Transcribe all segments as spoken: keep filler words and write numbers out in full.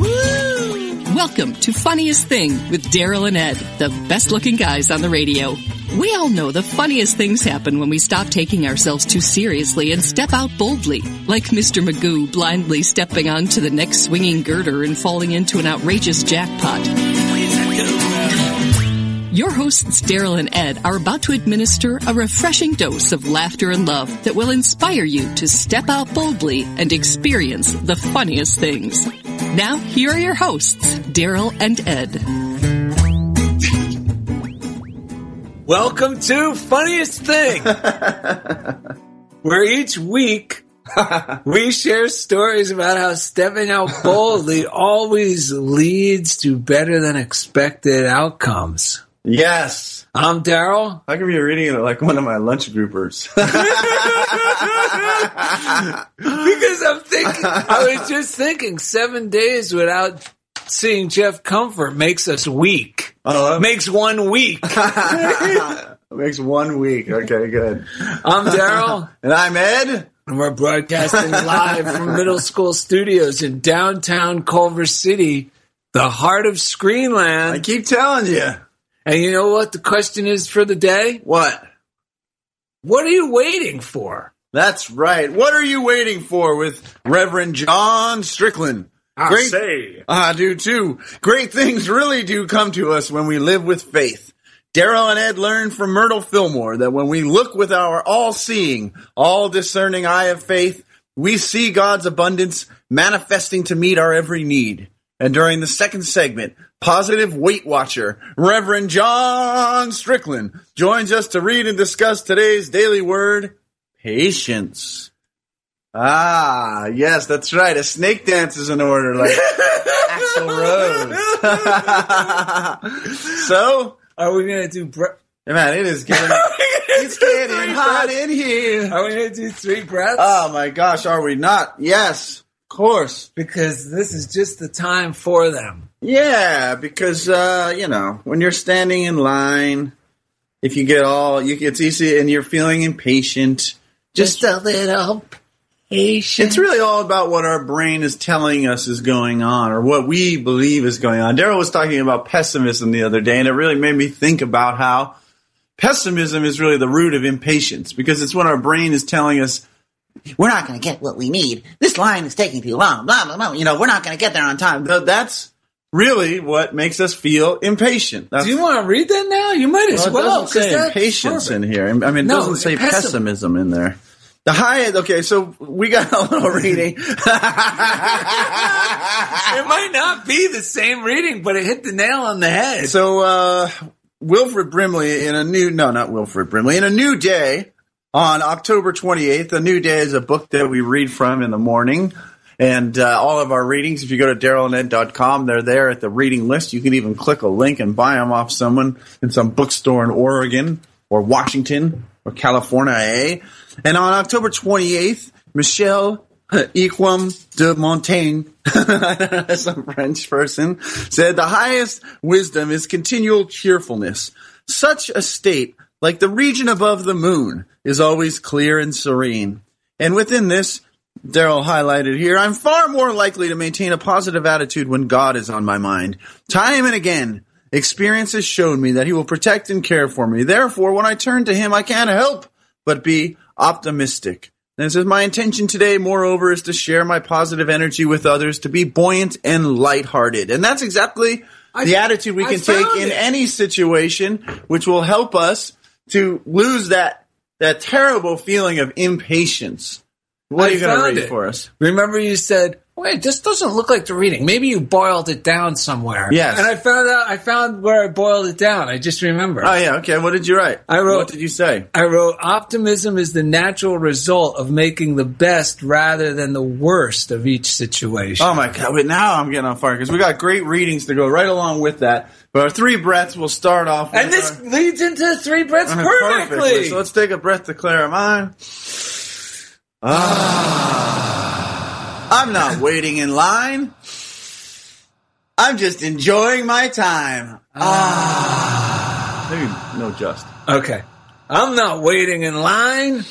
Woo. Welcome to Funniest Thing with Daryl and Ed, the best-looking guys on the radio. We all know the funniest things happen when we stop taking ourselves too seriously and step out boldly, like Mister Magoo blindly stepping onto the next swinging girder and falling into an outrageous jackpot. Your hosts, Daryl and Ed, are about to administer a refreshing dose of laughter and love that will inspire you to step out boldly and experience the funniest things. Now, here are your hosts, Daryl and Ed. Welcome to Funniest Thing, where each week we share stories about how stepping out boldly always leads to better than expected outcomes. Yes. I'm Daryl. How come you're reading it like one of my lunch groupers? Because I'm thinking, I was just thinking, seven days without seeing Jeff Comfort makes us weak. Oh, makes one weak. Makes one week. Okay, good. I'm Daryl. And I'm Ed. And we're broadcasting live from middle school studios in downtown Culver City, the heart of Screenland. I keep telling you. And you know what the question is for the day? What? What are you waiting for? That's right. What are you waiting for with Reverend John Strickland? I Great, say. I do too. Great things really do come to us when we live with faith. Daryl and Ed learned from Myrtle Fillmore that when we look with our all-seeing, all-discerning eye of faith, we see God's abundance manifesting to meet our every need. And during the second segment, positive Weight Watcher, Reverend John Strickland, joins us to read and discuss today's daily word, patience. Ah, yes, that's right. A snake dance is in order, like Axl Rose. So, are we going to do... Br- Man, it is getting, it's getting hot breaths? In here. Are we going to do three breaths? Oh, my gosh, are we not? Yes. Course, because this is just the time for them. Yeah, because uh, you know, when you're standing in line, if you get all you it's easy and you're feeling impatient, just, just a little patient. It's really all about what our brain is telling us is going on or what we believe is going on. Daryl was talking about pessimism the other day, and it really made me think about how pessimism is really the root of impatience, because it's when our brain is telling us we're not going to get what we need. This line is taking too long. Blah, blah, blah. You know, we're not going to get there on time. So that's really what makes us feel impatient. That's, do you want to read that now? You might as well. well it doesn't say impatience in here. I mean, it no, doesn't say pessim- pessimism in there. The high, okay, so we got a little reading. It might not be the same reading, but it hit the nail on the head. So uh, Wilfred Brimley in a new, no, not Wilfred Brimley, in a new day. On October twenty-eighth, A New Day is a book that we read from in the morning. And uh, all of our readings, if you go to Daryl and Ed dot com, they're there at the reading list. You can even click a link and buy them off someone in some bookstore in Oregon or Washington or California. Eh? And on October twenty-eighth, Michel Equam de Montaigne, some French person, said the highest wisdom is continual cheerfulness. Such a state, like the region above the moon, is always clear and serene. And within this, Daryl highlighted here, I'm far more likely to maintain a positive attitude when God is on my mind. Time and again, experience has shown me that he will protect and care for me. Therefore, when I turn to him, I can't help but be optimistic. And it says, my intention today, moreover, is to share my positive energy with others, to be buoyant and lighthearted. And that's exactly I, the attitude we I can take it. in any situation, which will help us to lose that, that terrible feeling of impatience. What are you going to read it. for us? Remember you said, wait, this doesn't look like the reading. Maybe you boiled it down somewhere. Yes. And I found out, I found where I boiled it down. I just remember. Oh, yeah. Okay. What did you write? I wrote. What did you say? I wrote, optimism is the natural result of making the best rather than the worst of each situation. Oh, my God. Wait, now I'm getting on fire because we got great readings to go right along with that. But our three breaths will start off with. And this our, leads into the three breaths perfectly. perfectly. So let's take a breath to clear our mind. Ah, I'm not waiting in line. I'm just enjoying my time. Ah, maybe no just. Okay. I'm not waiting in line.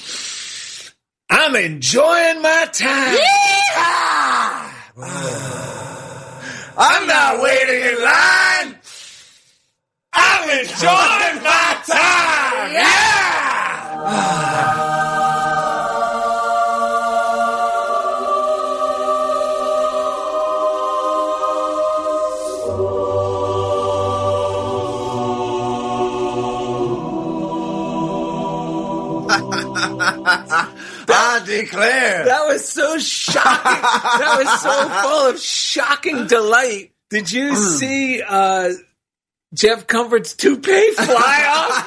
I'm enjoying my time. Yeehaw! Ah. I'm not waiting in line. I'm enjoying my time. Yeah! Ah. I declare. That was so shocking. That was so full of shocking delight. Did you see uh, Jeff Comfort's toupee fly off?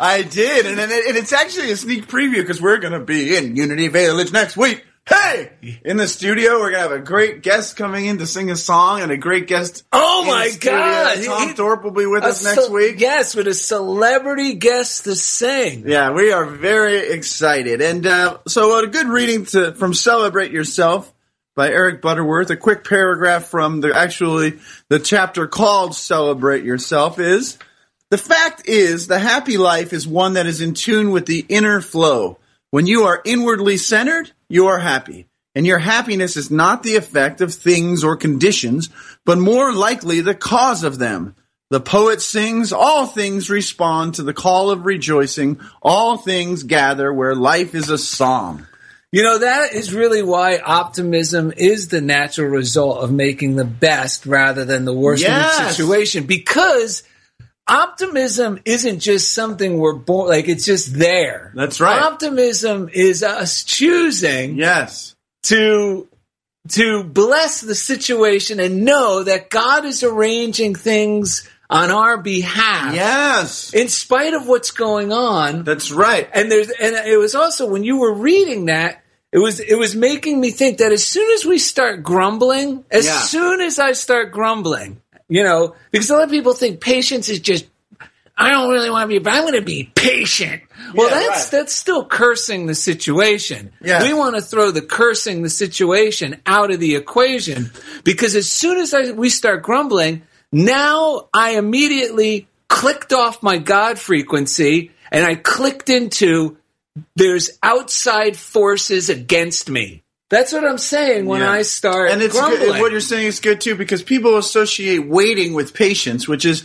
I did. And, and, it, and it's actually a sneak preview because we're going to be in Unity Village next week. Hey! In the studio, we're going to have a great guest coming in to sing a song and a great guest. Oh, my God. Tom he, Thorpe will be with us next ce- week. Yes, with a celebrity guest to sing. Yeah, we are very excited. And uh, so a good reading to, from Celebrate Yourself by Eric Butterworth. A quick paragraph from the actually the chapter called Celebrate Yourself is, the fact is the happy life is one that is in tune with the inner flow. When you are inwardly centered, you are happy, and your happiness is not the effect of things or conditions, but more likely the cause of them. The poet sings, all things respond to the call of rejoicing. All things gather where life is a song. You know, that is really why optimism is the natural result of making the best rather than the worst yes. of the situation, because optimism isn't just something we're born, like it's just there. That's right. Optimism is us choosing yes. to, to bless the situation and know that God is arranging things on our behalf. Yes. In spite of what's going on. That's right. And there's, and it was also when you were reading that, It was it was making me think that as soon as we start grumbling, as yeah. soon as I start grumbling, you know, because a lot of people think patience is just, I don't really want to be, but I'm going to be patient. Well, yeah, that's right. that's still cursing the situation. Yeah. We want to throw the cursing the situation out of the equation, because as soon as I, we start grumbling, now I immediately clicked off my God frequency and I clicked into there's outside forces against me. That's what I'm saying when yeah. I start and it's grumbling. Good, what you're saying is good, too, because people associate waiting with patience, which is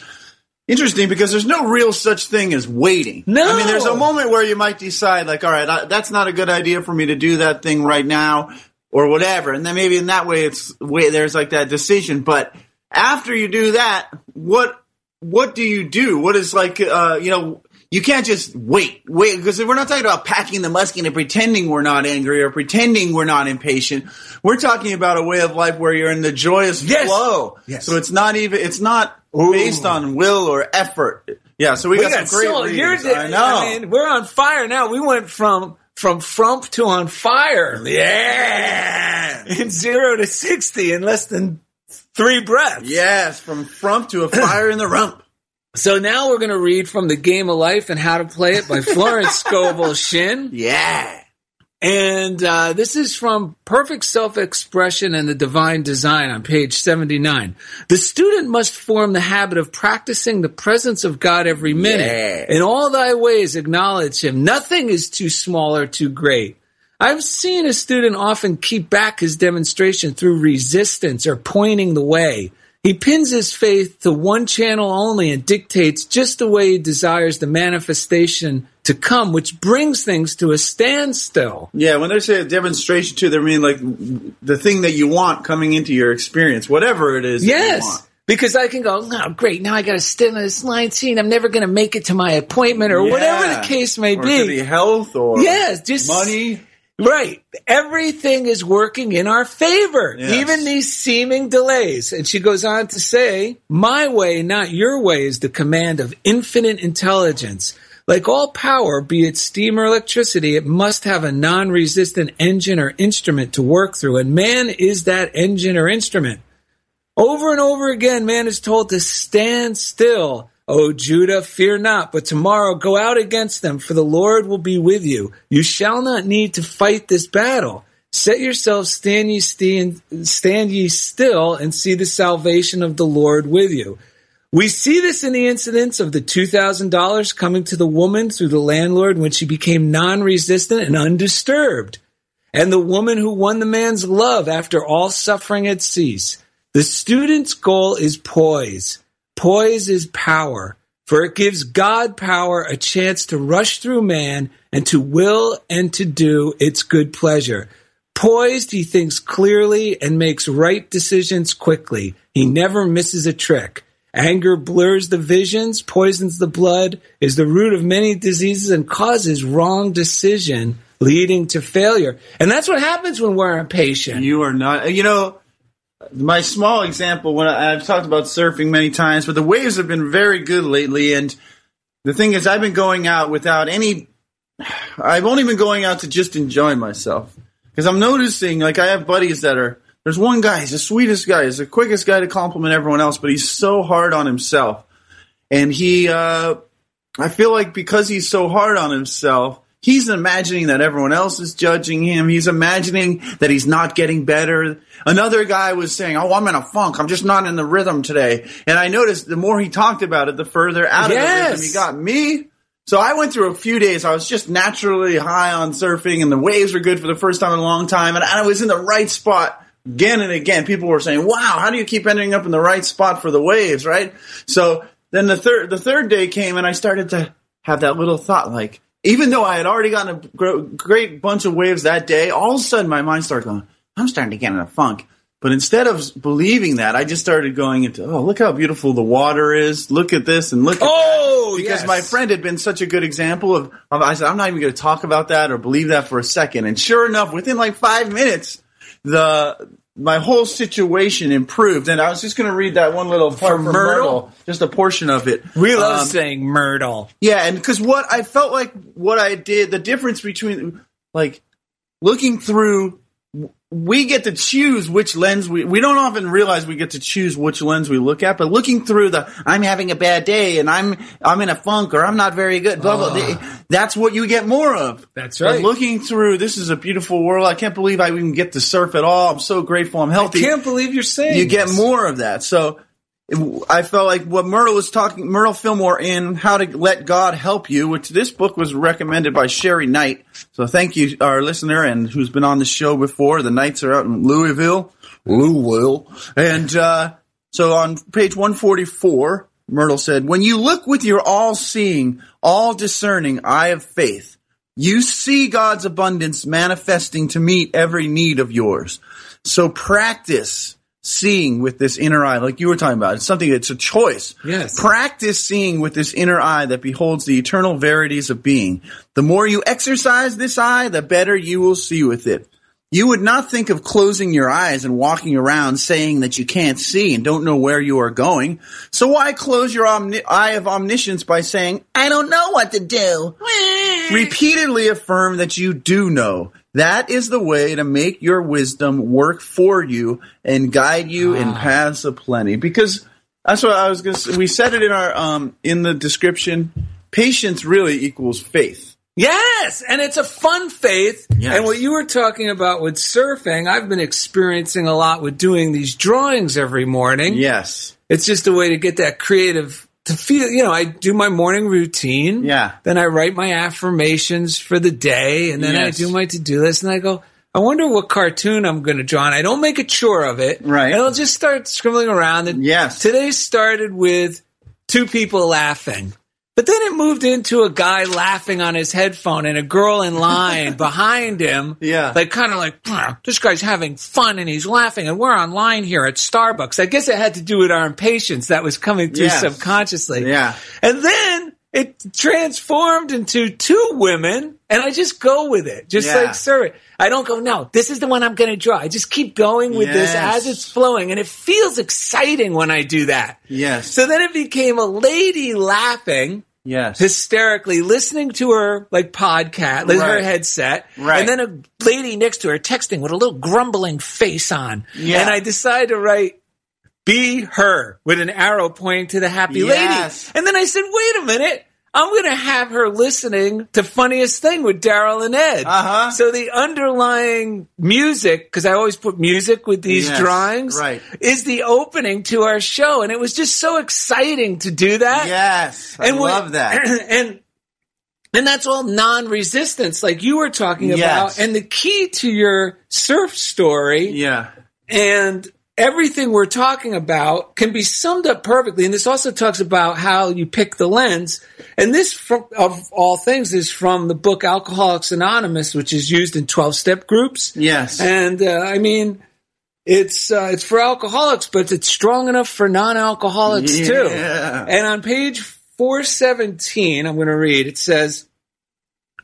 interesting because there's no real such thing as waiting. No. I mean, there's a moment where you might decide, like, all right, I, that's not a good idea for me to do that thing right now or whatever. And then maybe in that way, it's way there's like that decision. But after you do that, what what do you do? What is like, uh, you know, you can't just wait, wait, because we're not talking about packing the musket and pretending we're not angry or pretending we're not impatient. We're talking about a way of life where you're in the joyous yes. flow. Yes. So it's not even, it's not Ooh. based on will or effort. Yeah, so we, we got, got some great so, readings. The, I know. I mean, we're on fire now. We went from, from frump to on fire. Yeah. In zero to sixty in less than three breaths. Yes, from frump to a fire in the rump. So now we're going to read from The Game of Life and How to Play It by Florence Scovel Shinn. Yeah. And uh, this is from Perfect Self-Expression and the Divine Design on page seventy-nine. The student must form the habit of practicing the presence of God every minute. Yeah. In all thy ways acknowledge him. Nothing is too small or too great. I've seen a student often keep back his demonstration through resistance or pointing the way. He pins his faith to one channel only and dictates just the way he desires the manifestation to come, which brings things to a standstill. Yeah, when they say a demonstration too, they mean like the thing that you want coming into your experience, whatever it is. Yes, that you want. Because I can go, oh, great, now I got to sit in this line scene. I'm never going to make it to my appointment or yeah. whatever the case may or be. Or could be health or yes, just money. Right. Everything is working in our favor, yes. even these seeming delays. And she goes on to say, my way, not your way, is the command of infinite intelligence. Like all power, be it steam or electricity, it must have a non-resistant engine or instrument to work through. And man is that engine or instrument. Over and over again, man is told to stand still. O Judah, fear not, but tomorrow go out against them, for the Lord will be with you. You shall not need to fight this battle. Set yourselves, stand ye, stand, stand ye still, and see the salvation of the Lord with you. We see this in the incidents of the two thousand dollars coming to the woman through the landlord when she became non-resistant and undisturbed, and the woman who won the man's love after all suffering had ceased. The student's goal is poise. Poise is power, for it gives God power a chance to rush through man and to will and to do its good pleasure. Poised, he thinks clearly and makes right decisions quickly. He never misses a trick. Anger blurs the visions, poisons the blood, is the root of many diseases, and causes wrong decision, leading to failure. And that's what happens when we're impatient. You are not, you know... My small example, when I, I've talked about surfing many times, but the waves have been very good lately. And the thing is, I've been going out without any – I've only been going out to just enjoy myself. Because I'm noticing, like, I have buddies that are – there's one guy, he's the sweetest guy, he's the quickest guy to compliment everyone else, but he's so hard on himself. And he uh, – I feel like because he's so hard on himself – he's imagining that everyone else is judging him. He's imagining that he's not getting better. Another guy was saying, oh, I'm in a funk. I'm just not in the rhythm today. And I noticed the more he talked about it, the further out yes. of the rhythm he got. Me? So I went through a few days. I was just naturally high on surfing, and the waves were good for the first time in a long time. And I was in the right spot again and again. People were saying, wow, how do you keep ending up in the right spot for the waves, right? So then the third the third day came, and I started to have that little thought like, even though I had already gotten a great bunch of waves that day, all of a sudden my mind started going, I'm starting to get in a funk. But instead of believing that, I just started going into, oh, look how beautiful the water is. Look at this and look at oh, that. Because yes. my friend had been such a good example of, of I said, I'm not even going to talk about that or believe that for a second. And sure enough, within like five minutes, the my whole situation improved. And I was just going to read that one little part from, from Myrtle. Myrtle, just a portion of it. We love um, saying Myrtle. Yeah, and because what I felt like what I did, the difference between, like, looking through, we get to choose which lens we, we don't often realize we get to choose which lens we look at, but looking through the, I'm having a bad day and I'm, I'm in a funk or I'm not very good, blah, blah, uh. blah. That's what you get more of. That's right. But looking through, this is a beautiful world. I can't believe I even get to surf at all. I'm so grateful I'm healthy. I can't believe you're saying You this. Get more of that. So I felt like what Myrtle was talking, Myrtle Fillmore in How to Let God Help You, which this book was recommended by Sherry Knight. So thank you, our listener, and who's been on the show before. The Knights are out in Louisville. Louisville. And uh, so on page one forty-four, Myrtle said, when you look with your all-seeing, all-discerning eye of faith, you see God's abundance manifesting to meet every need of yours. So practice seeing with this inner eye, like you were talking about. It's something that's a choice. Yes. Practice seeing with this inner eye that beholds the eternal verities of being. The more you exercise this eye, the better you will see with it. You would not think of closing your eyes and walking around saying that you can't see and don't know where you are going. So why close your omni- eye of omniscience by saying, I don't know what to do? Repeatedly affirm that you do know. That is the way to make your wisdom work for you and guide you ah. in paths of plenty. Because That's what I was going to say. We said it in our um, in the description. Patience really equals faith. Yes, and it's a fun faith. Yes. And what you were talking about with surfing, I've been experiencing a lot with doing these drawings every morning. Yes. It's just a way to get that creative, to feel, you know, I do my morning routine. Yeah. Then I write my affirmations for the day, and then yes. I do my to-do list, and I go, I wonder what cartoon I'm going to draw, and I don't make a chore of it. Right. And I'll just start scribbling around. And yes. Today started with two people laughing. But then it moved into a guy laughing on his headphone and a girl in line behind him. Yeah. Like, kind of like, this guy's having fun and he's laughing and we're online here at Starbucks. I guess it had to do with our impatience that was coming through yes. subconsciously. Yeah. And then it transformed into two women and I just go with it. Just yeah. like, sir, I don't go, no, this is the one I'm going to draw. I just keep going with yes. this as it's flowing. And it feels exciting when I do that. Yes. So then it became a lady laughing. Yes. Hysterically listening to her like podcast, like right. her headset. Right. And then a lady next to her texting with a little grumbling face on. Yeah. And I decided to write, be her, with an arrow pointing to the happy yes. lady. And then I said, wait a minute. I'm going to have her listening to Funniest Thing with Daryl and Ed. Uh-huh. So the underlying music, because I always put music with these yes, drawings, right. is the opening to our show. And it was just so exciting to do that. Yes, and I when, love that. And and that's all non-resistance, like you were talking yes. about. And the key to your surf story yeah. and everything we're talking about can be summed up perfectly. And this also talks about how you pick the lens. And this, of all things, is from the book Alcoholics Anonymous, which is used in twelve-step groups. Yes. And, uh, I mean, it's uh, it's for alcoholics, but it's strong enough for non-alcoholics, yeah. too. And on page four seventeen, I'm going to read, it says,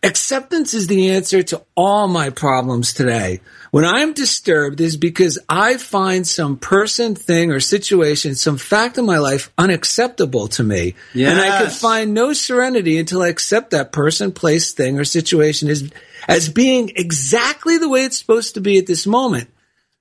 acceptance is the answer to all my problems today. When I'm disturbed is because I find some person, thing, or situation, some fact in my life unacceptable to me. Yes. And I can find no serenity until I accept that person, place, thing, or situation as, as being exactly the way it's supposed to be at this moment.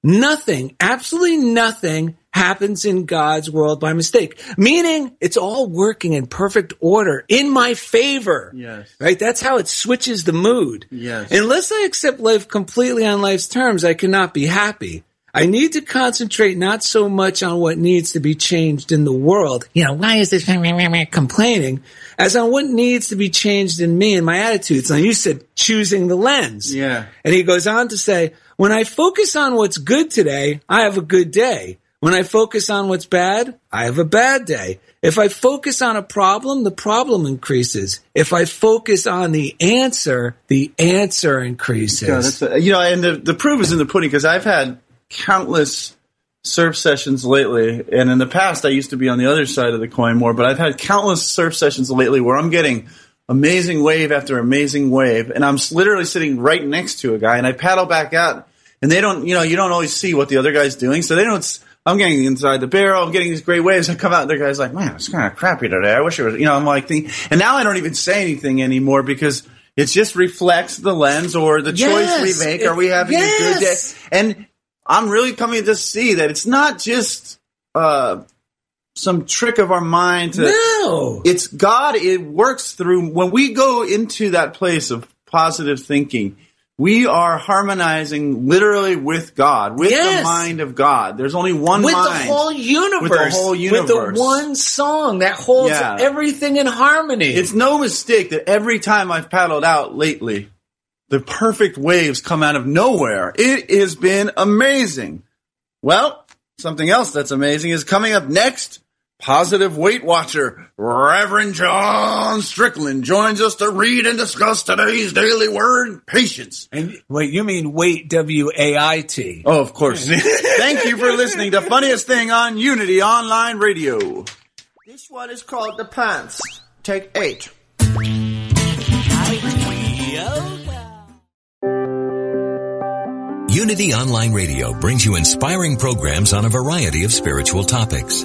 Nothing, absolutely nothing happens in God's world by mistake, meaning it's all working in perfect order in my favor. Yes. Right? That's how it switches the mood. Yes. Unless I accept life completely on life's terms, I cannot be happy. I need to concentrate not so much on what needs to be changed in the world, you know, why is this complaining, as on what needs to be changed in me and my attitudes. And you said choosing the lens. Yeah. And he goes on to say, when I focus on what's good today, I have a good day. When I focus on what's bad, I have a bad day. If I focus on a problem, the problem increases. If I focus on the answer, the answer increases. Yeah, that's a, you know, and the, the proof is in the pudding, because I've had countless surf sessions lately. And in the past, I used to be on the other side of the coin more, but I've had countless surf sessions lately where I'm getting amazing wave after amazing wave. And I'm literally sitting right next to a guy, and I paddle back out. And they don't, you know, you don't always see what the other guy's doing. So they don't. I'm getting inside the barrel. I'm getting these great waves. I come out, and the guy's like, man, it's kind of crappy today. I wish it was, you know, I'm like, thinking, and now I don't even say anything anymore, because it just reflects the lens or the yes, choice we make. Are we having yes. a good day? And I'm really coming to see that it's not just uh, some trick of our mind. To, no. It's God. It works through when we go into that place of positive thinking. We are harmonizing literally with God, with yes. the mind of God. There's only one with mind. With the whole universe. With the whole universe. With the one song that holds yeah. everything in harmony. It's no mistake that every time I've paddled out lately, the perfect waves come out of nowhere. It has been amazing. Well, something else that's amazing is coming up next. Positive Weight Watcher, Reverend John Strickland, joins us to read and discuss today's daily word, patience. And wait, you mean wait, W A I T. Oh, of course. Thank you for listening to Funniest Thing on Unity Online Radio. This one is called The Pants. Take eight. Unity Online Radio brings you inspiring programs on a variety of spiritual topics.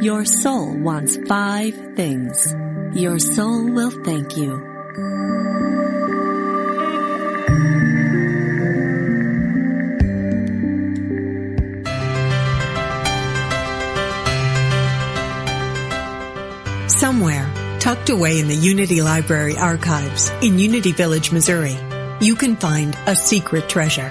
Your Soul Wants Five Things. Your soul will thank you. Somewhere, tucked away in the Unity Library archives in Unity Village, Missouri, you can find a secret treasure.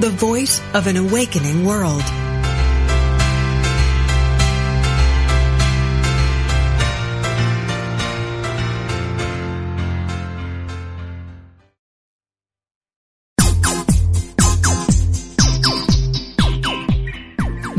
The voice of an awakening world.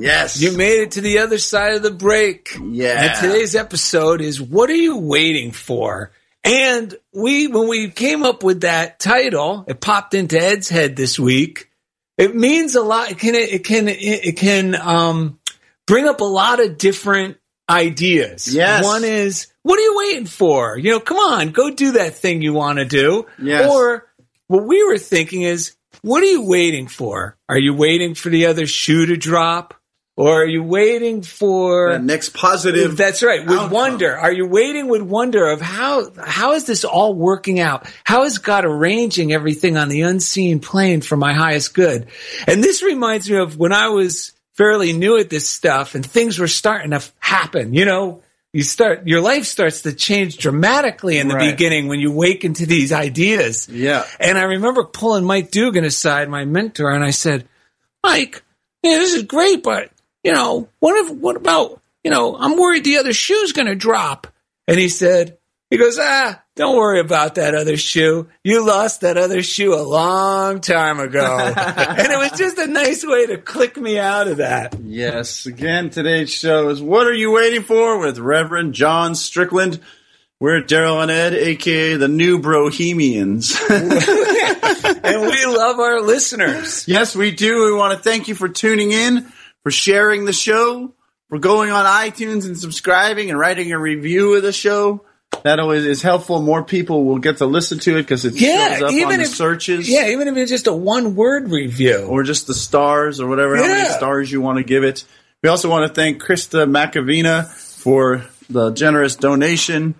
Yes. You made it to the other side of the break. Yeah. And today's episode is What Are You Waiting For? And we, when we came up with that title, it popped into Ed's head this week. It means a lot. It can, it can, it can, um, bring up a lot of different ideas. Yes. One is, what are you waiting for? You know, come on, go do that thing you want to do. Yes. Or what we were thinking is, what are you waiting for? Are you waiting for the other shoe to drop? Or are you waiting for the next positive? That's right. With wonder. Are you waiting with wonder of how, how is this all working out? How is God arranging everything on the unseen plane for my highest good? And this reminds me of when I was fairly new at this stuff and things were starting to happen. You know, you start, your life starts to change dramatically in the right. beginning when you wake into these ideas. Yeah. And I remember pulling Mike Dugan aside, my mentor, and I said, Mike, yeah, this is great, but you know, what if, what about, you know, I'm worried the other shoe's going to drop. And he said, he goes, ah, don't worry about that other shoe. You lost that other shoe a long time ago. And it was just a nice way to click me out of that. Yes. Again, today's show is What Are You Waiting For? With Reverend John Strickland. We're Daryl and Ed, a k a the New Brohemians. And we love our listeners. Yes, we do. We want to thank you for tuning in, for sharing the show, for going on iTunes and subscribing and writing a review of the show. That always is helpful. More people will get to listen to it because it yeah, shows up even on if, the searches. Yeah, even if it's just a one-word review. Or just the stars or whatever, yeah. how many stars you want to give it. We also want to thank Krista McAvina for the generous donation.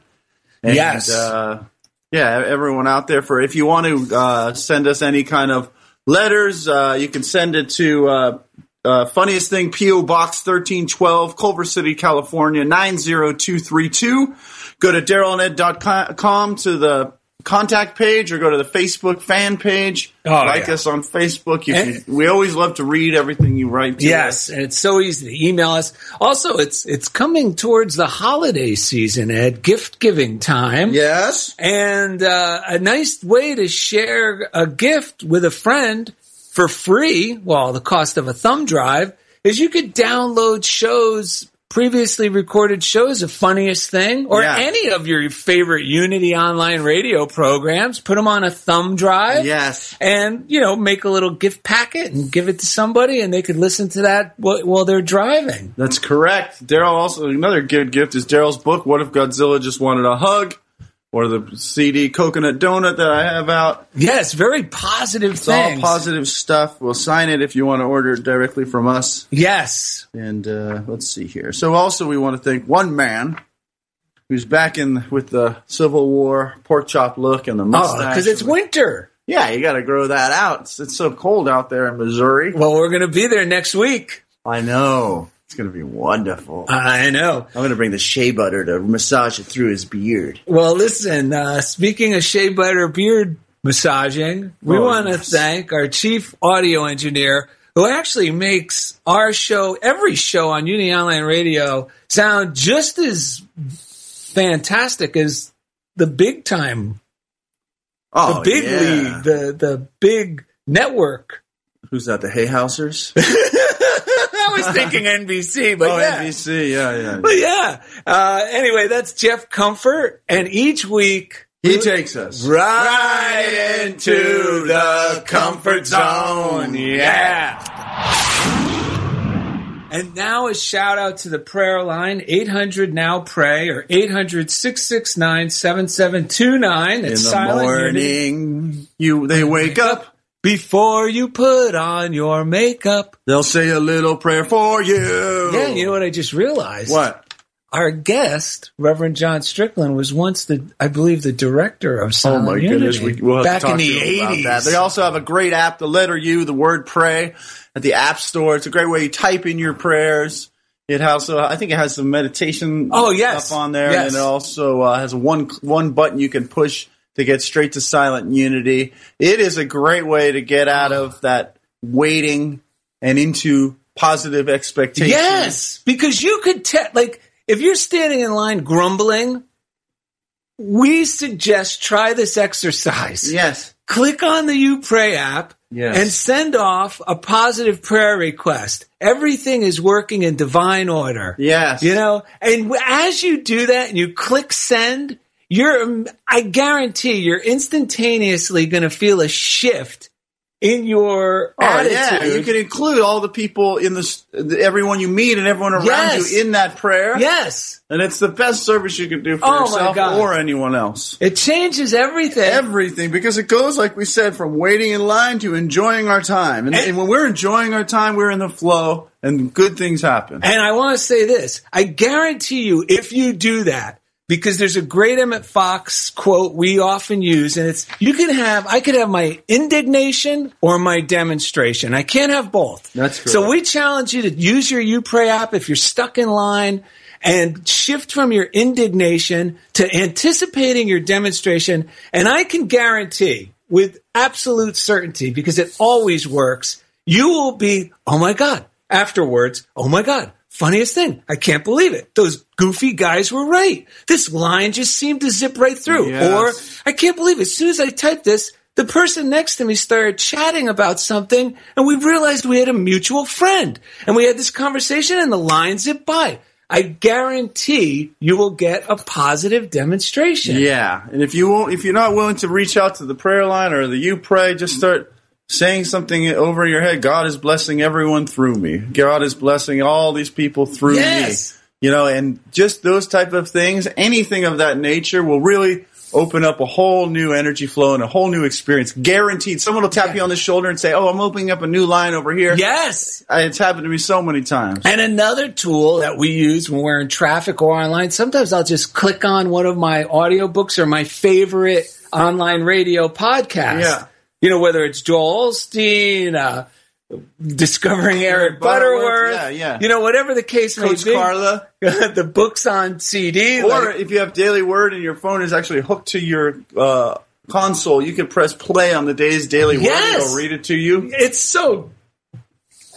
And, yes. Uh, yeah, everyone out there. for If you want to uh, send us any kind of letters, uh, you can send it to uh, uh, Funniest Thing, P O. Box thirteen twelve, Culver City, California, nine zero two three two. Go to Daryl and Ed dot com to the contact page or go to the Facebook fan page. Oh, like yeah. us on Facebook. You can, we always love to read everything you write to Yes, us. And it's so easy to email us. Also, it's it's coming towards the holiday season, Ed, gift-giving time. Yes. And uh, a nice way to share a gift with a friend for free, well, the cost of a thumb drive, is you could download shows previously recorded shows of Funniest Thing or yeah. any of your favorite Unity Online Radio programs. Put them on a thumb drive. Yes. And, you know, make a little gift packet and give it to somebody and they could listen to that while they're driving. That's correct. Daryl also, another good gift is Daryl's book, What If Godzilla Just Wanted a Hug? Or the C D Coconut Donut that I have out. Yes, very positive it's things. All positive stuff. We'll sign it if you want to order it directly from us. Yes. And uh, let's see here. So also we want to thank one man who's back in with the Civil War pork chop look and the mustache. Oh, because it's winter. Yeah, you got to grow that out. It's, it's so cold out there in Missouri. Well, we're going to be there next week. I know. It's going to be wonderful. I know. I'm going to bring the shea butter to massage it through his beard. Well, listen, uh, speaking of shea butter beard massaging, we oh, want to yes. thank our chief audio engineer who actually makes our show, every show on Unity Online Radio, sound just as fantastic as the big time, oh, the big yeah. league, the, the big network. Who's that, the Hayhousers? I was thinking N B C, but oh, yeah. N B C, yeah, yeah. yeah. But yeah. Uh, anyway, that's Jeff Comfort, and each week he takes us right into the comfort zone. Yeah. And now a shout out to the prayer line, eight hundred now pray or eight hundred six six nine seven seven two nine. It's in the morning, you they wake up. Before you put on your makeup, they'll say a little prayer for you. Yeah, you know what I just realized? What? Our guest, Reverend John Strickland, was once the, I believe, the director of Silent Unity. Oh my Unity. goodness, we, we'll have back to talk in the to you eighties. About that. They also have a great app, the letter U, the word pray, at the App Store. It's a great way you type in your prayers. It has, uh, I think, it has some meditation oh, yes. stuff on there, yes. and it also uh, has one one button you can push to get straight to Silent Unity. It is a great way to get out of that waiting and into positive expectations. Yes, because you could te- like if you're standing in line grumbling, we suggest try this exercise. Yes, click on the YouPray app yes. and send off a positive prayer request. Everything is working in divine order. Yes, you know, and as you do that and you click send, You're, I guarantee you're instantaneously going to feel a shift in your oh, attitude. Yeah. You can include all the people in this, everyone you meet and everyone around yes. you in that prayer. Yes. And it's the best service you can do for oh yourself or anyone else. It changes everything. Everything. Because it goes, like we said, from waiting in line to enjoying our time. And, and, and when we're enjoying our time, we're in the flow and good things happen. And I want to say this. I guarantee you, if you do that, because there's a great Emmett Fox quote we often use, and it's, you can have, I could have my indignation or my demonstration. I can't have both. That's correct. So we challenge you to use your YouPray app if you're stuck in line and shift from your indignation to anticipating your demonstration. And I can guarantee with absolute certainty, because it always works, you will be, oh my God, afterwards, oh my God. Funniest thing. I can't believe it. Those goofy guys were right. This line just seemed to zip right through. Yes. Or, I can't believe it. As soon as I typed this, the person next to me started chatting about something, and we realized we had a mutual friend. And we had this conversation, and the line zipped by. I guarantee you will get a positive demonstration. Yeah. And if you won't, if you're not willing to reach out to the prayer line or the You Pray, just start saying something over your head. God is blessing everyone through me. God is blessing all these people through yes. me. You know, and just those type of things, anything of that nature will really open up a whole new energy flow and a whole new experience. Guaranteed. Someone will tap yeah. you on the shoulder and say, oh, I'm opening up a new line over here. Yes. It's happened to me so many times. And another tool that we use when we're in traffic or online, sometimes I'll just click on one of my audiobooks or my favorite online radio podcasts. Yeah. You know, whether it's Joel Osteen, uh, Discovering Eric Butterworth, Butterworth, yeah, yeah. You know, whatever the case may Coach be. Carla. The books on C D. Or like, if you have Daily Word and your phone is actually hooked to your uh, console, you can press play on the day's Daily yes. Word and it'll read it to you. It's so,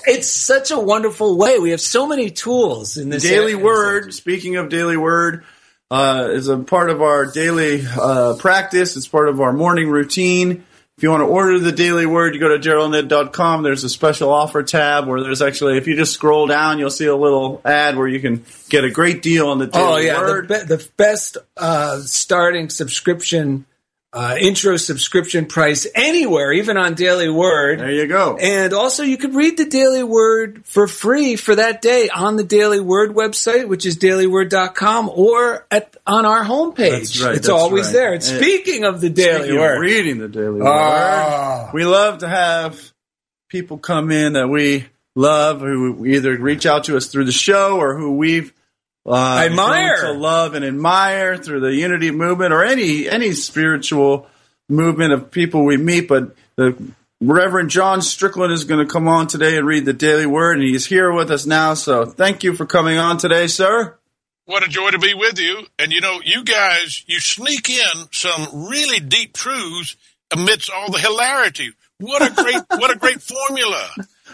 it's such a wonderful way. We have so many tools in this Daily era. Word, speaking of Daily Word, uh, is a part of our daily uh, practice. It's part of our morning routine. If you want to order the Daily Word, you go to Daryl and Ed dot com. There's a special offer tab where there's actually, if you just scroll down, you'll see a little ad where you can get a great deal on the Daily Word. Oh, yeah. Word. The, be- the best uh, starting subscription, uh, intro subscription price anywhere, even on Daily Word. There you go. And also, you could read the Daily Word for free for that day on the Daily Word website, which is Daily Word dot com, or at on our homepage. That's right, it's that's always right. there. And speaking of the Daily Word, of reading the Daily Word, oh. we love to have people come in that we love, who either reach out to us through the show or who we've uh, admire to love and admire through the Unity movement or any any spiritual movement of people we meet. But the Reverend John Strickland is going to come on today and read the Daily Word, and he's here with us now. So thank you for coming on today, sir. What a joy to be with you. And, you know, you guys, you sneak in some really deep truths amidst all the hilarity. What a great what a great formula.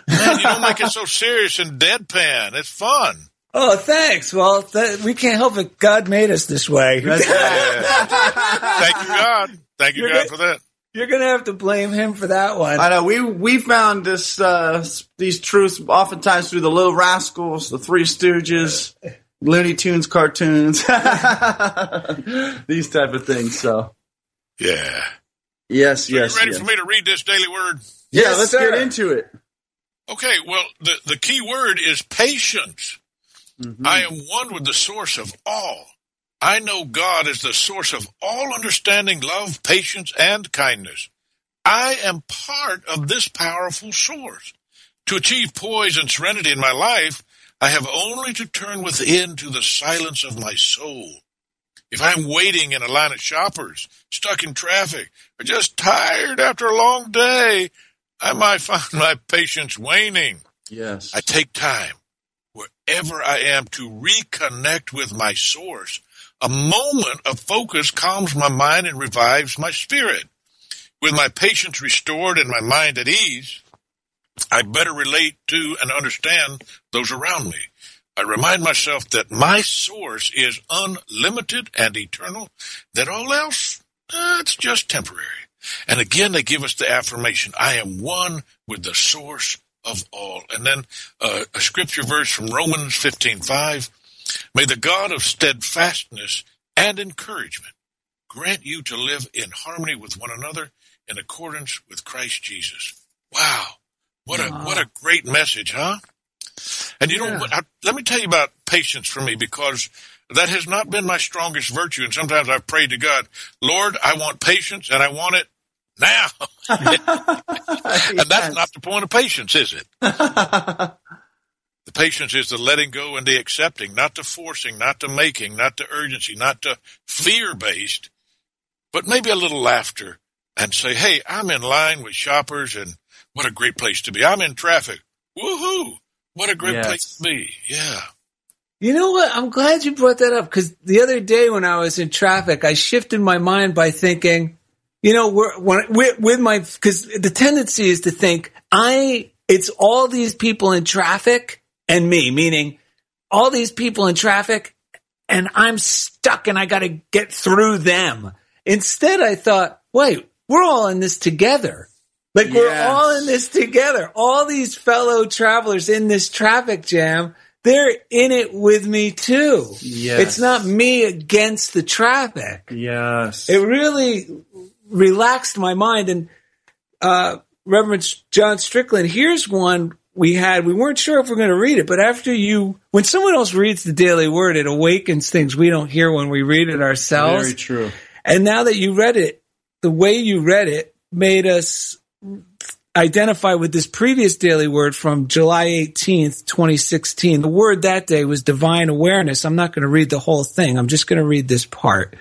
Man, you don't make it so serious and deadpan. It's fun. Oh, thanks. Well, th- we can't help it. God made us this way. That's right. Thank you, God. Thank you, you're God, gonna, for that. You're going to have to blame him for that one. I know. We we found this uh, these truths oftentimes through the Little Rascals, the Three Stooges, Looney Tunes cartoons, these type of things. So, yeah, yes, so yes. You ready yes. for me to read this Daily Word? Yeah, yes, let's sir. get into it. Okay, well, the the key word is patience. Mm-hmm. I am one with the source of all. I know God is the source of all understanding, love, patience, and kindness. I am part of this powerful source. To achieve poise and serenity in my life, I have only to turn within to the silence of my soul. If I'm waiting in a line of shoppers, stuck in traffic, or just tired after a long day, I might find my patience waning. Yes. I take time, wherever I am, to reconnect with my source. A moment of focus calms my mind and revives my spirit. With my patience restored and my mind at ease, I better relate to and understand those around me. I remind myself that my source is unlimited and eternal, that all else, uh, it's just temporary. And again, they give us the affirmation, I am one with the source of all. And then uh, a scripture verse from Romans fifteen five, may the God of steadfastness and encouragement grant you to live in harmony with one another in accordance with Christ Jesus. Wow. What a what a great message, huh? And you yeah. know, I, let me tell you about patience for me, because that has not been my strongest virtue. And sometimes I've prayed to God, Lord, I want patience, and I want it now. And that's not the point of patience, is it? The patience is the letting go and the accepting, not the forcing, not the making, not the urgency, not the fear-based, but maybe a little laughter and say, hey, I'm in line with shoppers and what a great place to be. I'm in traffic. Woohoo. What a great yes. place to be. Yeah. You know what? I'm glad you brought that up, because the other day when I was in traffic, I shifted my mind by thinking, you know, we're, when, with, with my, because the tendency is to think, I, it's all these people in traffic and me, meaning all these people in traffic and I'm stuck and I got to get through them. Instead, I thought, wait, we're all in this together. Like, yes. we're all in this together. All these fellow travelers in this traffic jam, they're in it with me, too. Yes. It's not me against the traffic. Yes. It really relaxed my mind. And uh, Reverend John Strickland, here's one we had, we weren't sure if we're going to read it, but after you, when someone else reads the Daily Word, it awakens things we don't hear when we read it ourselves. Very true. And now that you read it, the way you read it made us identify with this previous Daily Word from July eighteenth, twenty sixteen. The word that day was divine awareness. I'm not going to read the whole thing. I'm just going to read this part.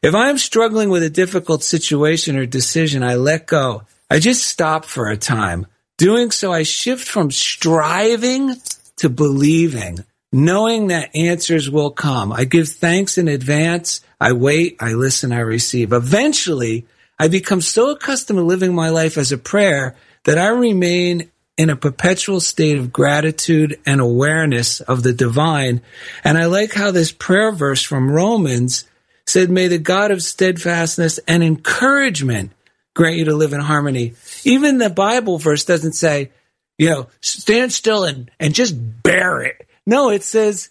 If I am struggling with a difficult situation or decision, I let go. I just stop for a time. Doing so, I shift from striving to believing, knowing that answers will come. I give thanks in advance. I wait, I listen, I receive. Eventually, I become so accustomed to living my life as a prayer that I remain in a perpetual state of gratitude and awareness of the divine. And I like how this prayer verse from Romans said, may the God of steadfastness and encouragement grant you to live in harmony. Even the Bible verse doesn't say, you know, stand still and, and just bear it. No, it says,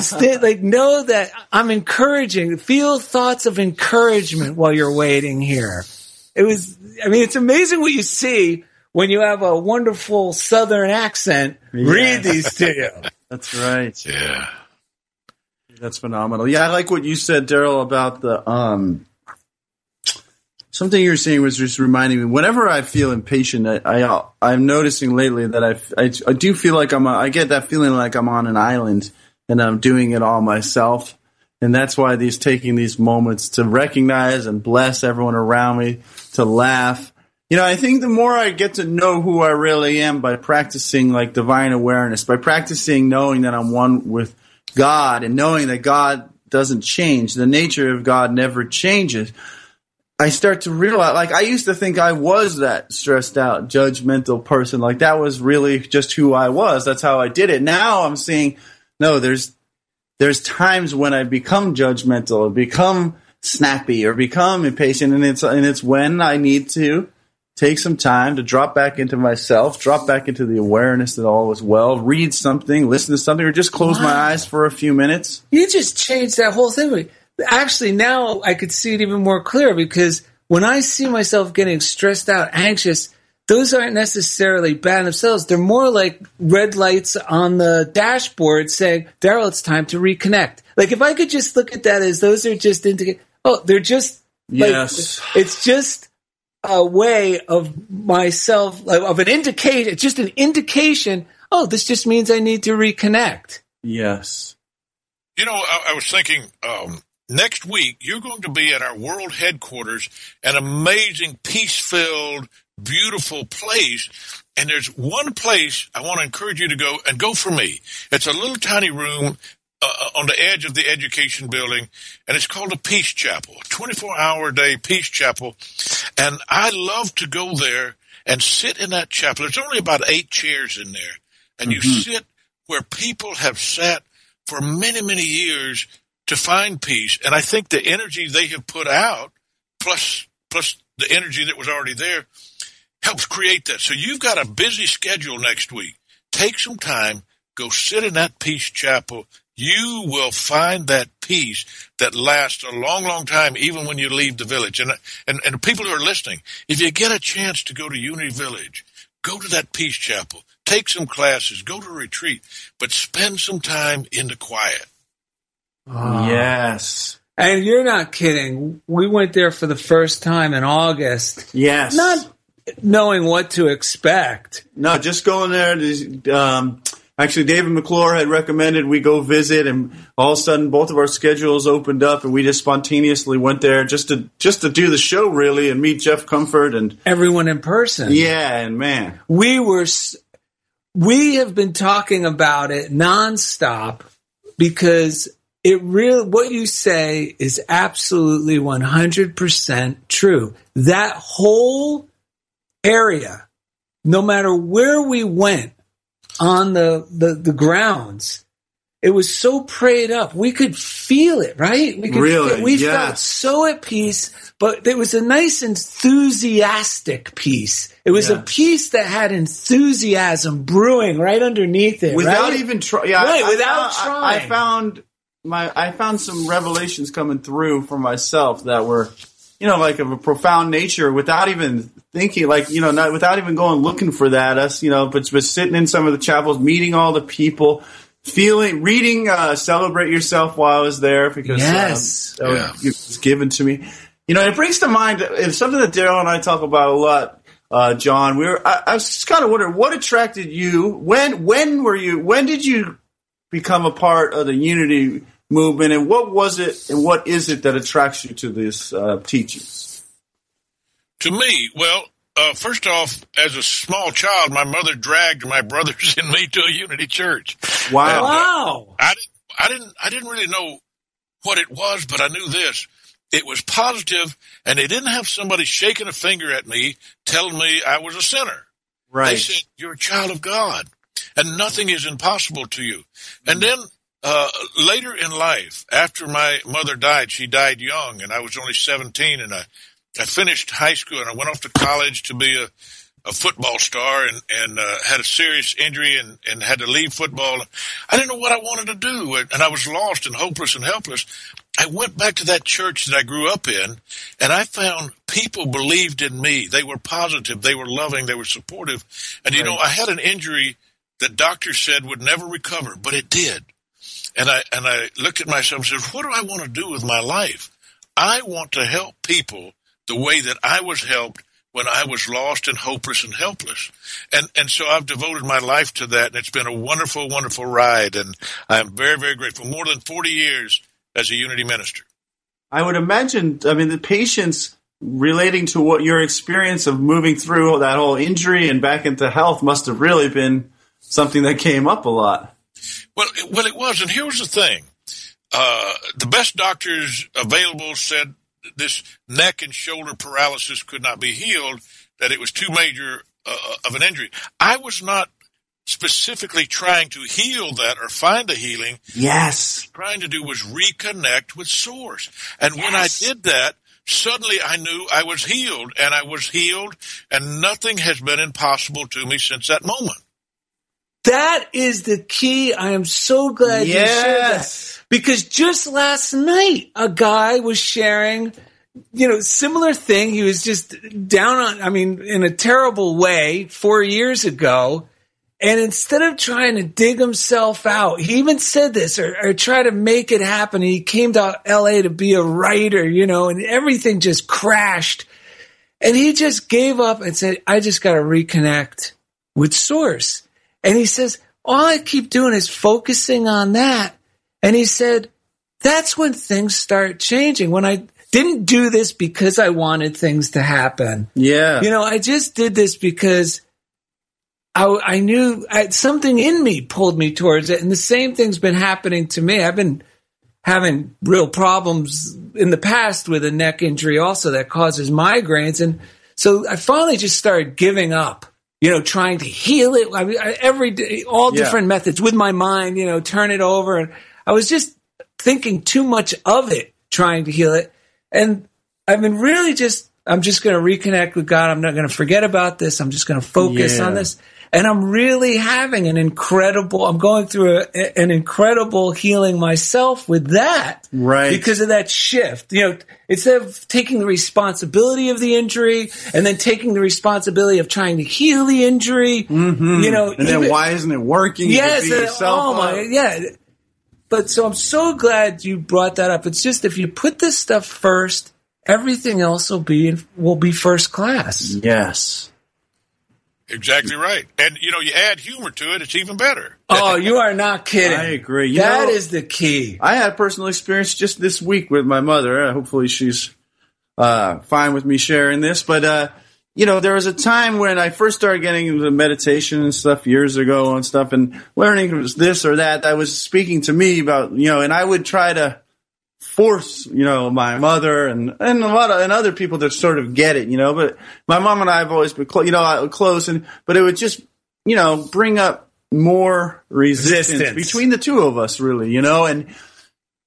st- like, know that I'm encouraging. Feel thoughts of encouragement while you're waiting here. It was, I mean, it's amazing what you see when you have a wonderful Southern accent. Yeah. Read these to you. That's right. Yeah. That's phenomenal. Yeah, I like what you said, Daryl, about the um, something you were saying was just reminding me. Whenever I feel impatient, I, I I'm noticing lately that I, I, I do feel like I'm a, I get that feeling like I'm on an island and I'm doing it all myself, and that's why these taking these moments to recognize and bless everyone around me, to laugh. You know, I think the more I get to know who I really am by practicing like divine awareness, by practicing knowing that I'm one with God and knowing that God doesn't change, the nature of God never changes, I start to realize, like, I used to think I was that stressed out, judgmental person. Like, that was really just who I was. That's how I did it. Now I'm seeing, no, there's there's times when I become judgmental or become snappy or become impatient, and it's and it's when I need to take some time to drop back into myself, drop back into the awareness that all is well, read something, listen to something, or just close wow. my eyes for a few minutes. You just changed that whole thing. Actually, now I could see it even more clear, because when I see myself getting stressed out, anxious, those aren't necessarily bad in themselves. They're more like red lights on the dashboard saying, Daryl, it's time to reconnect. Like, if I could just look at that as those are just indicate, oh, they're just, like, yes. it's just a way of myself, of an indication, just an indication, oh, this just means I need to reconnect. Yes. You know, I, I was thinking um, next week you're going to be at our world headquarters, an amazing, peace-filled, beautiful place. And there's one place I want to encourage you to go, and go for me. It's a little tiny room Uh, on the edge of the education building, and it's called a Peace Chapel, a twenty-four hour a day Peace Chapel. And I love to go there and sit in that chapel. There's only about eight chairs in there, and mm-hmm. you sit where people have sat for many, many years to find peace. And I think the energy they have put out, plus plus the energy that was already there, helps create that. So you've got a busy schedule next week. Take some time, go sit in that Peace Chapel. You will find that peace that lasts a long, long time, even when you leave the village. And and, and people who are listening, if you get a chance to go to Unity Village, go to that Peace Chapel, take some classes, go to a retreat, but spend some time in the quiet. Oh. Yes. And you're not kidding. We went there for the first time in August. Yes. Not knowing what to expect. No, just going there to... Um Actually, David McClure had recommended we go visit, and all of a sudden, both of our schedules opened up, and we just spontaneously went there just to just to do the show, really, and meet Jeff Comfort and everyone in person. Yeah, and man, we were we have been talking about it nonstop, because it really, what you say is absolutely one hundred percent true. That whole area, no matter where we went. On the, the, the grounds, it was so prayed up. We could feel it, right? We could really, feel it. We yeah. felt so at peace, but it was a nice enthusiastic peace. It was yes. a peace that had enthusiasm brewing right underneath it, without right? even trying. Yeah, right, I, without I, trying. I, I found my I found some revelations coming through for myself that were you know, like of a profound nature without even thinking, like, you know, not without even going looking for that, us, you know, but, but sitting in some of the chapels, meeting all the people, feeling, reading uh, Celebrate Yourself while I was there because yes. um, yeah. it was given to me. You know, it brings to mind something that Daryl and I talk about a lot, uh, John. We were, I, I was just kind of wondering, what attracted you? When when were you? When did you become a part of the Unity movement, and what was it, and what is it that attracts you to these uh, teachings? To me, well, uh, first off, as a small child, my mother dragged my brothers and me to a Unity Church. Wow! wow. I, I didn't, I didn't really know what it was, but I knew this. It was positive, and they didn't have somebody shaking a finger at me telling me I was a sinner. Right. They said, you're a child of God, and nothing is impossible to you. Mm-hmm. And then uh later in life, after my mother died, she died young, and I was only seventeen, and I, I finished high school, and I went off to college to be a, a football star and, and uh, had a serious injury and, and had to leave football. I didn't know what I wanted to do, and I was lost and hopeless and helpless. I went back to that church that I grew up in, and I found people believed in me. They were positive. They were loving. They were supportive. And, you right. know, I had an injury that doctors said would never recover, but it did. And I and I looked at myself and said, what do I want to do with my life? I want to help people the way that I was helped when I was lost and hopeless and helpless. And and so I've devoted my life to that, and it's been a wonderful, wonderful ride, and I'm very, very grateful. More than forty years as a Unity minister. I would imagine, I mean, the patience relating to what your experience of moving through that whole injury and back into health must have really been something that came up a lot. Well, well, it was, and here was the thing. Uh, the best doctors available said this neck and shoulder paralysis could not be healed, that it was too major uh, of an injury. I was not specifically trying to heal that or find a healing. Yes. What I was trying to do was reconnect with Source. And yes. when I did that, suddenly I knew I was healed, and I was healed, and nothing has been impossible to me since that moment. That is the key. I am so glad yes. you shared that. Because just last night, a guy was sharing, you know, similar thing. He was just down on, I mean, in a terrible way four years ago. And instead of trying to dig himself out, he even said this or, or try to make it happen. He came to L A to be a writer, you know, and everything just crashed. And he just gave up and said, I just got to reconnect with Source. And he says, all I keep doing is focusing on that. And he said, that's when things start changing. When I didn't do this because I wanted things to happen. Yeah. You know, I just did this because I, I knew I, something in me pulled me towards it. And the same thing's been happening to me. I've been having real problems in the past with a neck injury also that causes migraines. And so I finally just started giving up. You know, trying to heal it I mean, every day, all different yeah. methods with my mind, you know, turn it over. And I was just thinking too much of it, trying to heal it. And I've been really just, I'm just going to reconnect with God. I'm not going to forget about this. I'm just going to focus yeah. on this. And I'm really having an incredible, I'm going through a, an incredible healing myself with that. Right. Because of that shift. You know, instead of taking the responsibility of the injury and then taking the responsibility of trying to heal the injury, mm-hmm. you know. And even, then why isn't it working? Yes. And, oh my, up. yeah. But so I'm so glad you brought that up. It's just if you put this stuff first, everything else will be, will be first class. Yes. Exactly right. And, you know, you add humor to it, it's even better. Oh, you are not kidding. I agree. You that know, is the key. I had a personal experience just this week with my mother. Hopefully she's uh, fine with me sharing this. But, uh, you know, there was a time when I first started getting into meditation and stuff years ago and stuff and learning this or that. That was speaking to me about, you know, and I would try to force, you know, my mother and, and a lot of, and other people that sort of get it, you know, but my mom and I have always been close, you know, close and, but it would just, you know, bring up more resistance, resistance between the two of us really, you know, and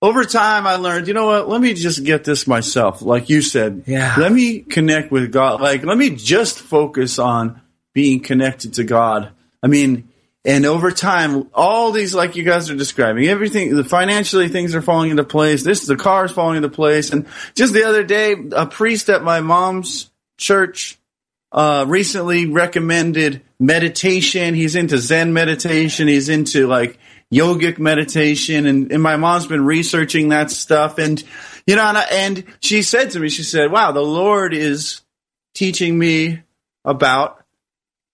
over time I learned, you know what, let me just get this myself. Like you said, yeah. let me connect with God. Like, let me just focus on being connected to God. I mean, And over time, all these, like you guys are describing, everything, the financially things are falling into place. This, the car is falling into place. And just the other day, a priest at my mom's church uh, recently recommended meditation. He's into Zen meditation. He's into like yogic meditation. And, and my mom's been researching that stuff. And, you know, and, I, and she said to me, she said, wow, the Lord is teaching me about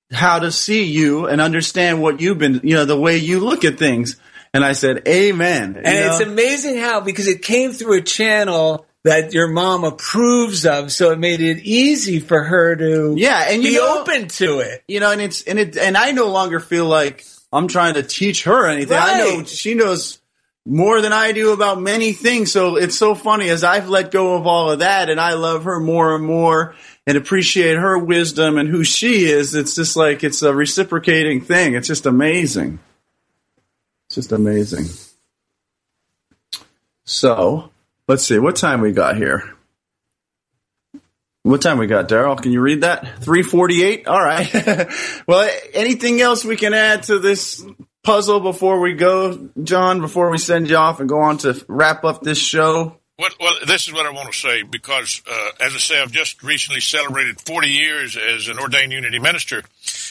how to see you and understand what you've been, you know, the way you look at things. And I said, amen. You and know? It's amazing how, because it came through a channel that your mom approves of, so it made it easy for her to yeah, and be you know, open to it. You know, and it's, and it, and I no longer feel like I'm trying to teach her anything. Right. I know she knows more than I do about many things. So it's so funny as I've let go of all of that and I love her more and more and appreciate her wisdom and who she is. It's just like, it's a reciprocating thing. It's just amazing. It's just amazing. So let's see what time we got here. What time we got, Daryl? Can you read that? three forty-eight. All right. Well, anything else we can add to this puzzle before we go, John, before we send you off and go on to wrap up this show? What, well, this is what I want to say, because, uh, as I say, I've just recently celebrated forty years as an ordained Unity minister.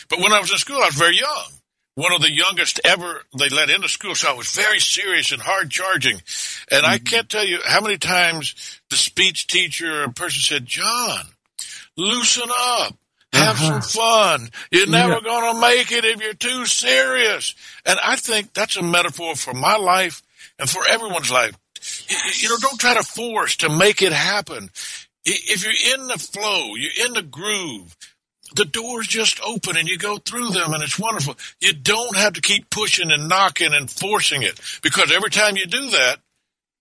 But when I was in school, I was very young, one of the youngest ever they let into school. So I was very serious and hard charging. And I can't tell you how many times the speech teacher or person said, John, loosen up. Have some fun. You're never yeah. going to make it if you're too serious. And I think that's a metaphor for my life and for everyone's life. Yes. You know, don't try to force to make it happen. If you're in the flow, you're in the groove, the doors just open and you go through them and it's wonderful. You don't have to keep pushing and knocking and forcing it, because every time you do that,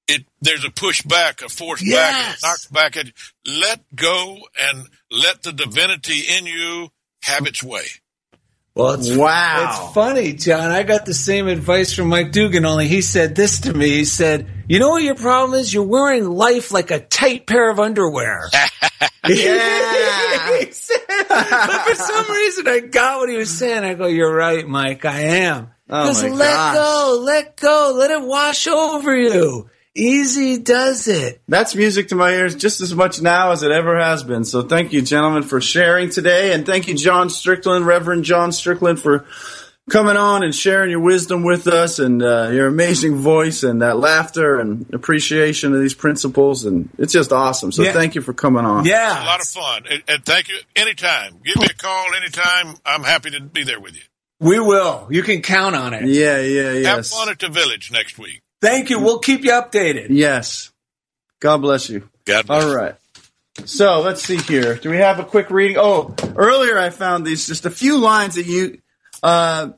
It, there's a push back, a force yes. back, a knock back. At, let go and let the divinity in you have its way. Well, it's, wow. It's funny, John. I got the same advice from Mike Dugan, only he said this to me. He said, you know what your problem is? You're wearing life like a tight pair of underwear. Yeah. He said, but for some reason, I got what he was saying. I go, you're right, Mike. I am. Oh, just let gosh. go. Let go. Let it wash over you. Easy does it. That's music to my ears just as much now as it ever has been. So thank you, gentlemen, for sharing today. And thank you, John Strickland, Reverend John Strickland, for coming on and sharing your wisdom with us and uh, your amazing voice and that laughter and appreciation of these principles. And it's just awesome. So yeah. thank you for coming on. Yeah. A lot of fun. And, and thank you. Anytime. Give me a call anytime. I'm happy to be there with you. We will. You can count on it. Yeah, yeah, yeah. Have fun at the village next week. Thank you. We'll keep you updated. Yes. God bless you. God bless you. All right. So let's see here. Do we have a quick reading? Oh, earlier I found these, just a few lines that you, uh,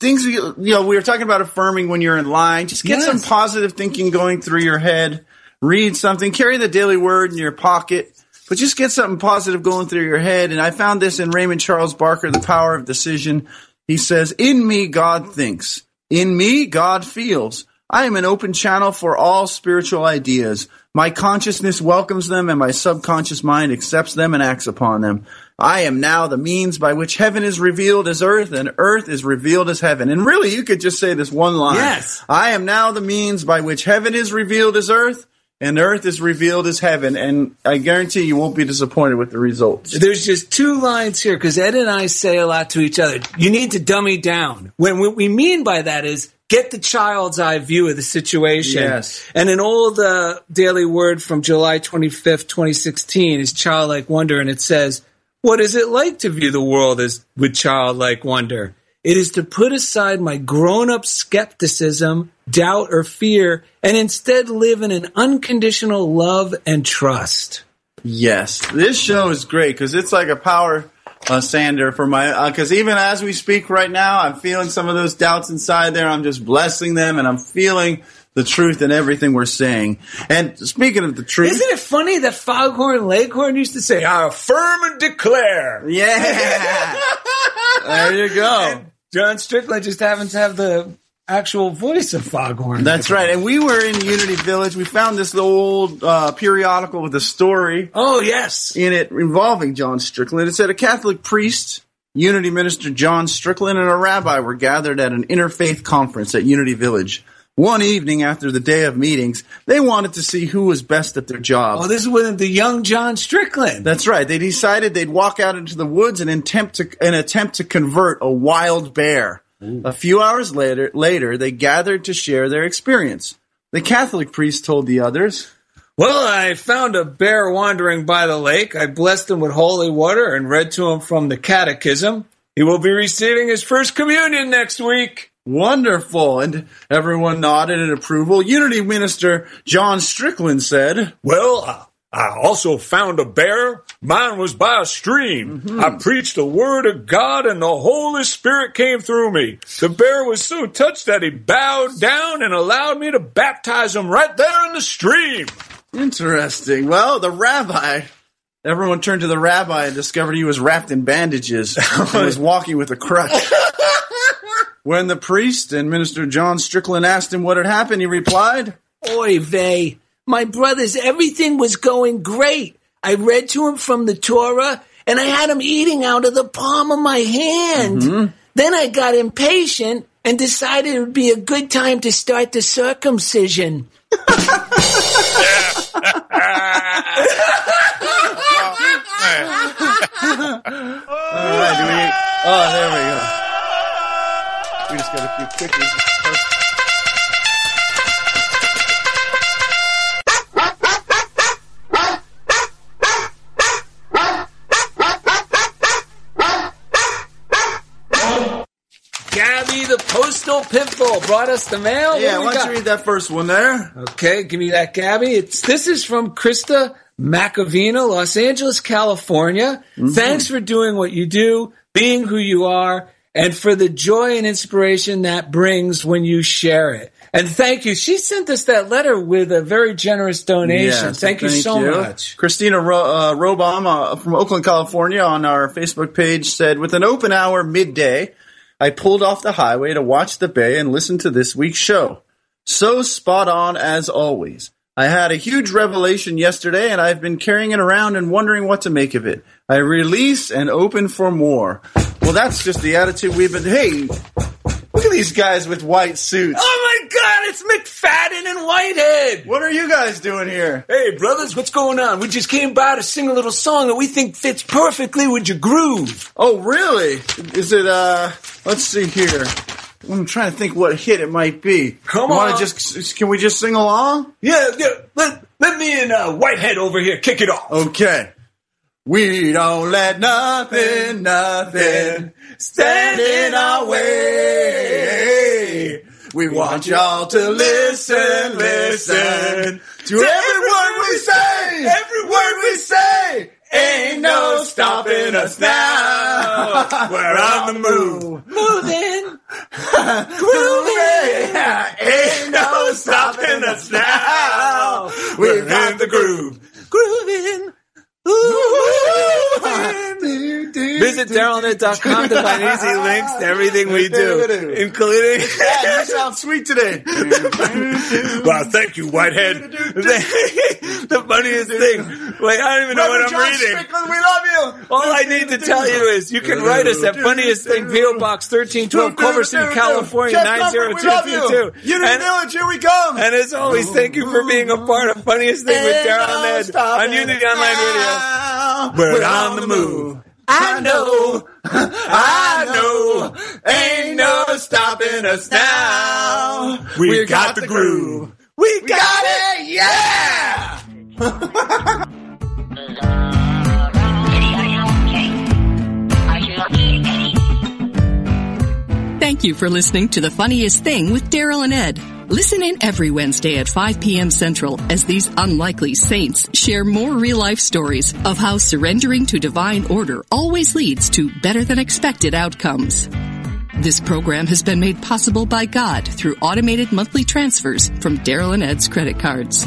things, you, you know, we were talking about affirming when you're in line. Just get yes. some positive thinking going through your head. Read something. Carry the Daily Word in your pocket. But just get something positive going through your head. And I found this in Raymond Charles Barker, The Power of Decision. He says, in me, God thinks. In me, God feels. I am an open channel for all spiritual ideas. My consciousness welcomes them, and my subconscious mind accepts them and acts upon them. I am now the means by which heaven is revealed as earth, and earth is revealed as heaven. And really, you could just say this one line. Yes. I am now the means by which heaven is revealed as earth, and earth is revealed as heaven. And I guarantee you won't be disappointed with the results. There's just two lines here, because Ed and I say a lot to each other. You need to dummy down. When what we mean by that is, get the child's eye view of the situation. Yes. And an old uh, Daily Word from July twenty-fifth, twenty sixteen is childlike wonder, and it says, what is it like to view the world as with childlike wonder? It is to put aside my grown-up skepticism, doubt, or fear, and instead live in an unconditional love and trust. Yes. This show is great because it's like a power... Uh, Sander, for my, because uh, even as we speak right now, I'm feeling some of those doubts inside there. I'm just blessing them, and I'm feeling the truth in everything we're saying. And speaking of the truth, isn't it funny that Foghorn Leghorn used to say, "I affirm and declare." Yeah, there you go. And John Strickland just happens to have the actual voice of Foghorn. That's right. And we were in Unity Village. We found this old uh, periodical with a story. Oh, yes. In it involving John Strickland. It said a Catholic priest Unity minister John Strickland and a rabbi were gathered at an interfaith conference at Unity Village. One evening after the day of meetings, they wanted to see who was best at their job. Oh, this was the young John Strickland. That's right. They decided they'd walk out into the woods and attempt to, and attempt to convert a wild bear. Ooh. A few hours later, later, they gathered to share their experience. The Catholic priest told the others, "Well, I found a bear wandering by the lake. I blessed him with holy water and read to him from the catechism. He will be receiving his first communion next week." Wonderful. And everyone nodded in approval. Unity minister John Strickland said, "Well, I also found a bear. Mine was by a stream. Mm-hmm. I preached the word of God and the Holy Spirit came through me. The bear was so touched that he bowed down and allowed me to baptize him right there in the stream." Interesting. Well, the rabbi... Everyone turned to the rabbi and discovered he was wrapped in bandages and was walking with a crutch. When the priest and minister John Strickland asked him what had happened, he replied, "Oy vey, my brothers, everything was going great. I read to him from the Torah, and I had him eating out of the palm of my hand. Mm-hmm. Then I got impatient and decided it would be a good time to start the circumcision." All right, do we, oh, there we go. We just got a few quickies. Gabby the Postal Pitbull brought us the mail. Yeah, why don't you read that first one there? Okay, give me that, Gabby. It's This is from Krista McAvina, Los Angeles, California. Mm-hmm. Thanks for doing what you do, being who you are, and for the joy and inspiration that brings when you share it. And thank you. She sent us that letter with a very generous donation. Yes, thank you thank so you. much. Christina Ro- uh, Robom uh, from Oakland, California, on our Facebook page said, "With an open hour midday, I pulled off the highway to watch the bay and listen to this week's show. So spot on as always. I had a huge revelation yesterday, and I've been carrying it around and wondering what to make of it. I release and open for more." Well, that's just the attitude we've been... Hey, look at these guys with white suits. Oh, my God, it's McFadden and Whitehead. What are you guys doing here? Hey, brothers, what's going on? We just came by to sing a little song that we think fits perfectly with your groove. Oh, really? Is it, uh... let's see here. I'm trying to think what hit it might be. Come on. Just, can we just sing along? Yeah, yeah. Let, let me and uh, Whitehead over here kick it off. Okay. We don't let nothing, nothing stand in our way. We want y'all to listen, listen to every word we say. Every word we say. Ain't no stopping us now. We're on the move. Moving. Grooving. Ain't no stopping us now. We've got the groove. Grooving. Visit Daryl and Ed dot com to find easy links to everything we do, including... Yeah, you sound sweet today. Wow, thank you, Whitehead. The funniest thing. Like, I don't even know Reverend what I'm John reading. Strickland, we love you. All I need to tell you is you can write us at Funniest Thing, P O Box thirteen twelve, Culverson, California, nine zero two two two. You didn't know it. Here we come. And as always, thank you for being a part of Funniest Thing with Daryl and Ed on Unity Online Radio. We're, We're on, on the move. move. I know, I know, ain't no stopping us now. We, we got, got the groove. groove. We, we got, got it, it. yeah! Thank you for listening to The Funniest Thing with Daryl and Ed. Listen in every Wednesday at five p.m. Central as these unlikely saints share more real-life stories of how surrendering to divine order always leads to better-than-expected outcomes. This program has been made possible by God through automated monthly transfers from Daryl and Ed's credit cards.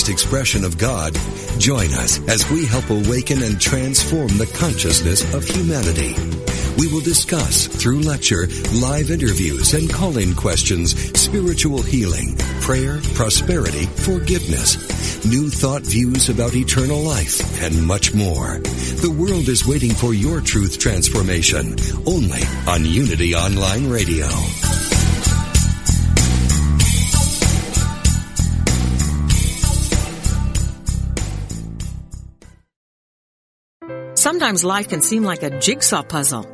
expression of God, join us as we help awaken and transform the consciousness of humanity. We will discuss, through lecture, live interviews, and call-in questions, spiritual healing, prayer, prosperity, forgiveness, new thought views about eternal life, and much more. The world is waiting for your truth transformation, only on Unity Online Radio. Sometimes life can seem like a jigsaw puzzle.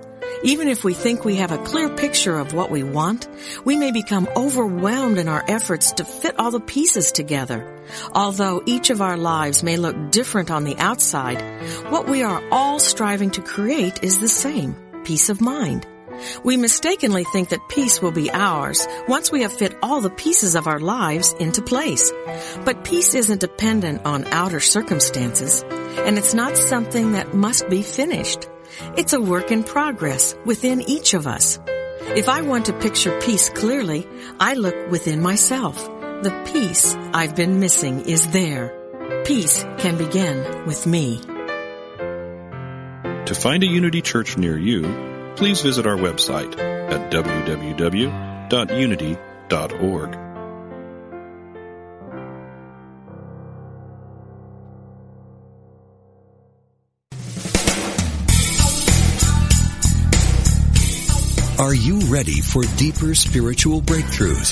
Even if we think we have a clear picture of what we want, we may become overwhelmed in our efforts to fit all the pieces together. Although each of our lives may look different on the outside, what we are all striving to create is the same, peace of mind. We mistakenly think that peace will be ours once we have fit all the pieces of our lives into place. But peace isn't dependent on outer circumstances. And it's not something that must be finished. It's a work in progress within each of us. If I want to picture peace clearly, I look within myself. The peace I've been missing is there. Peace can begin with me. To find a Unity Church near you, please visit our website at w w w dot unity dot org. Are you ready for deeper spiritual breakthroughs?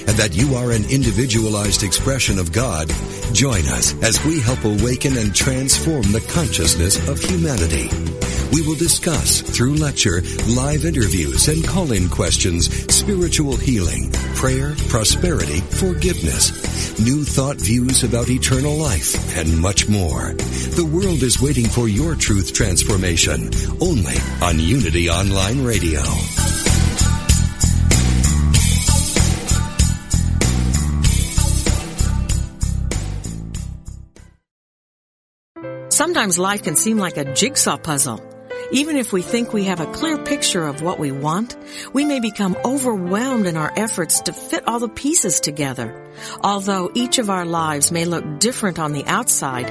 and that you are an individualized expression of God, join us as we help awaken and transform the consciousness of humanity. We will discuss, through lecture, live interviews, and call-in questions, spiritual healing, prayer, prosperity, forgiveness, new thought views about eternal life, and much more. The world is waiting for your truth transformation, only on Unity Online Radio. Sometimes life can seem like a jigsaw puzzle. Even if we think we have a clear picture of what we want, we may become overwhelmed in our efforts to fit all the pieces together. Although each of our lives may look different on the outside,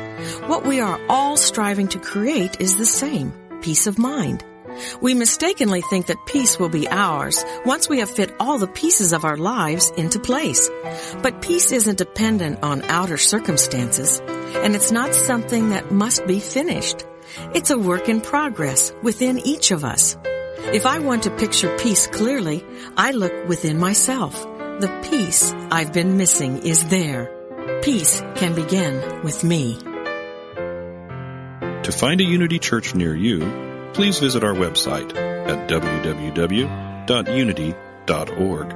what we are all striving to create is the same, peace of mind. We mistakenly think that peace will be ours once we have fit all the pieces of our lives into place. But peace isn't dependent on outer circumstances, and it's not something that must be finished. It's a work in progress within each of us. If I want to picture peace clearly, I look within myself. The peace I've been missing is there. Peace can begin with me. To find a Unity Church near you, please visit our website at w w w dot unity dot org.